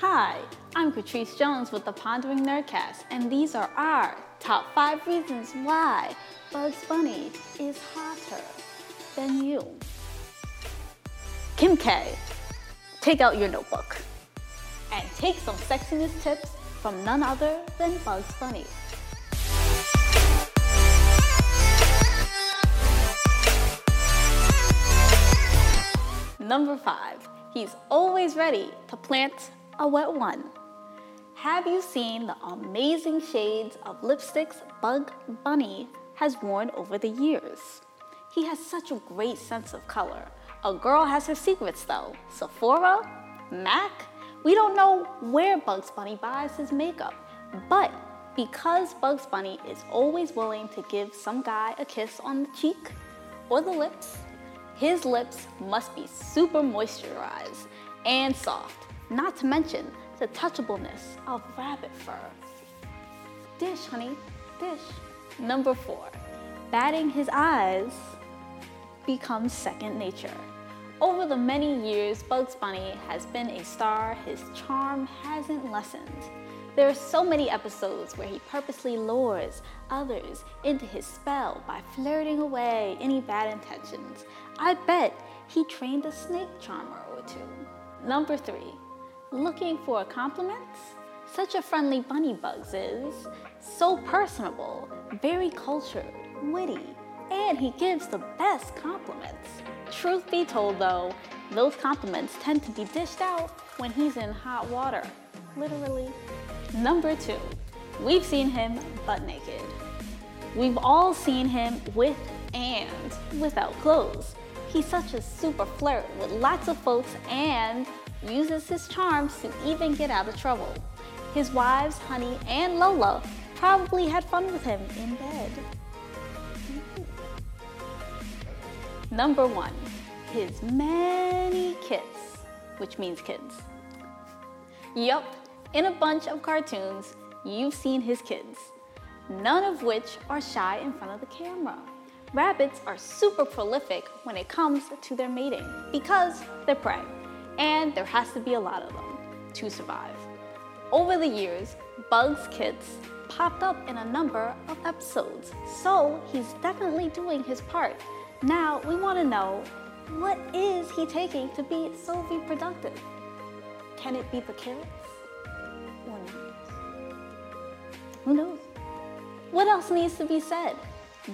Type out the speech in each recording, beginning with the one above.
Hi, I'm Catrice Jones with the Pondering Nerdcast, and these are our top 5 reasons why Bugs Bunny is hotter than you. Kim K, take out your notebook and take some sexiness tips from none other than Bugs Bunny. Number 5, he's always ready to plant a wet one. Have you seen the amazing shades of lipsticks Bugs Bunny has worn over the years? He has such a great sense of color. A girl has her secrets though. Sephora, Mac, we don't know where Bugs Bunny buys his makeup, but because Bugs Bunny is always willing to give some guy a kiss on the cheek or the lips, his lips must be super moisturized and soft, not to mention the touchableness of rabbit fur. Dish, honey, dish. Number 4, batting his eyes becomes second nature. Over the many years Bugs Bunny has been a star, his charm hasn't lessened. There are so many episodes where he purposely lures others into his spell by flirting away any bad intentions. I bet he trained a snake charmer or two. Number 3, looking for compliments? Such a friendly bunny Bugs is, so personable, very cultured, witty, and he gives the best compliments. Truth be told though, those compliments tend to be dished out when he's in hot water, literally. Number 2, we've seen him butt naked. We've all seen him with and without clothes. He's such a super flirt with lots of folks and uses his charms to even get out of trouble. His wives, Honey and Lola, probably had fun with him in bed. Number 1, his many kits, which means kids. Yup. In a bunch of cartoons, you've seen his kids, none of which are shy in front of the camera. Rabbits are super prolific when it comes to their mating because they're prey, and there has to be a lot of them to survive. Over the years, Bugs' kits popped up in a number of episodes, so he's definitely doing his part. Now we want to know, what is he taking to be so reproductive? Can it be the carrots? Who knows? What else needs to be said?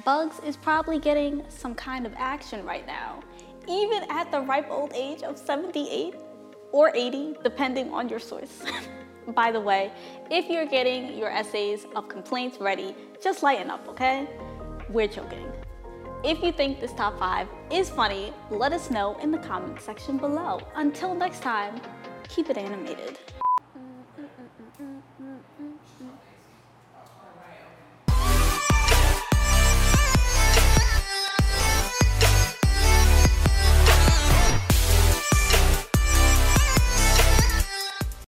Bugs is probably getting some kind of action right now, even at the ripe old age of 78 or 80, depending on your source. By the way, if you're getting your essays of complaints ready, just lighten up, okay? We're joking. If you think this top 5 is funny, let us know in the comment section below. Until next time, keep it animated.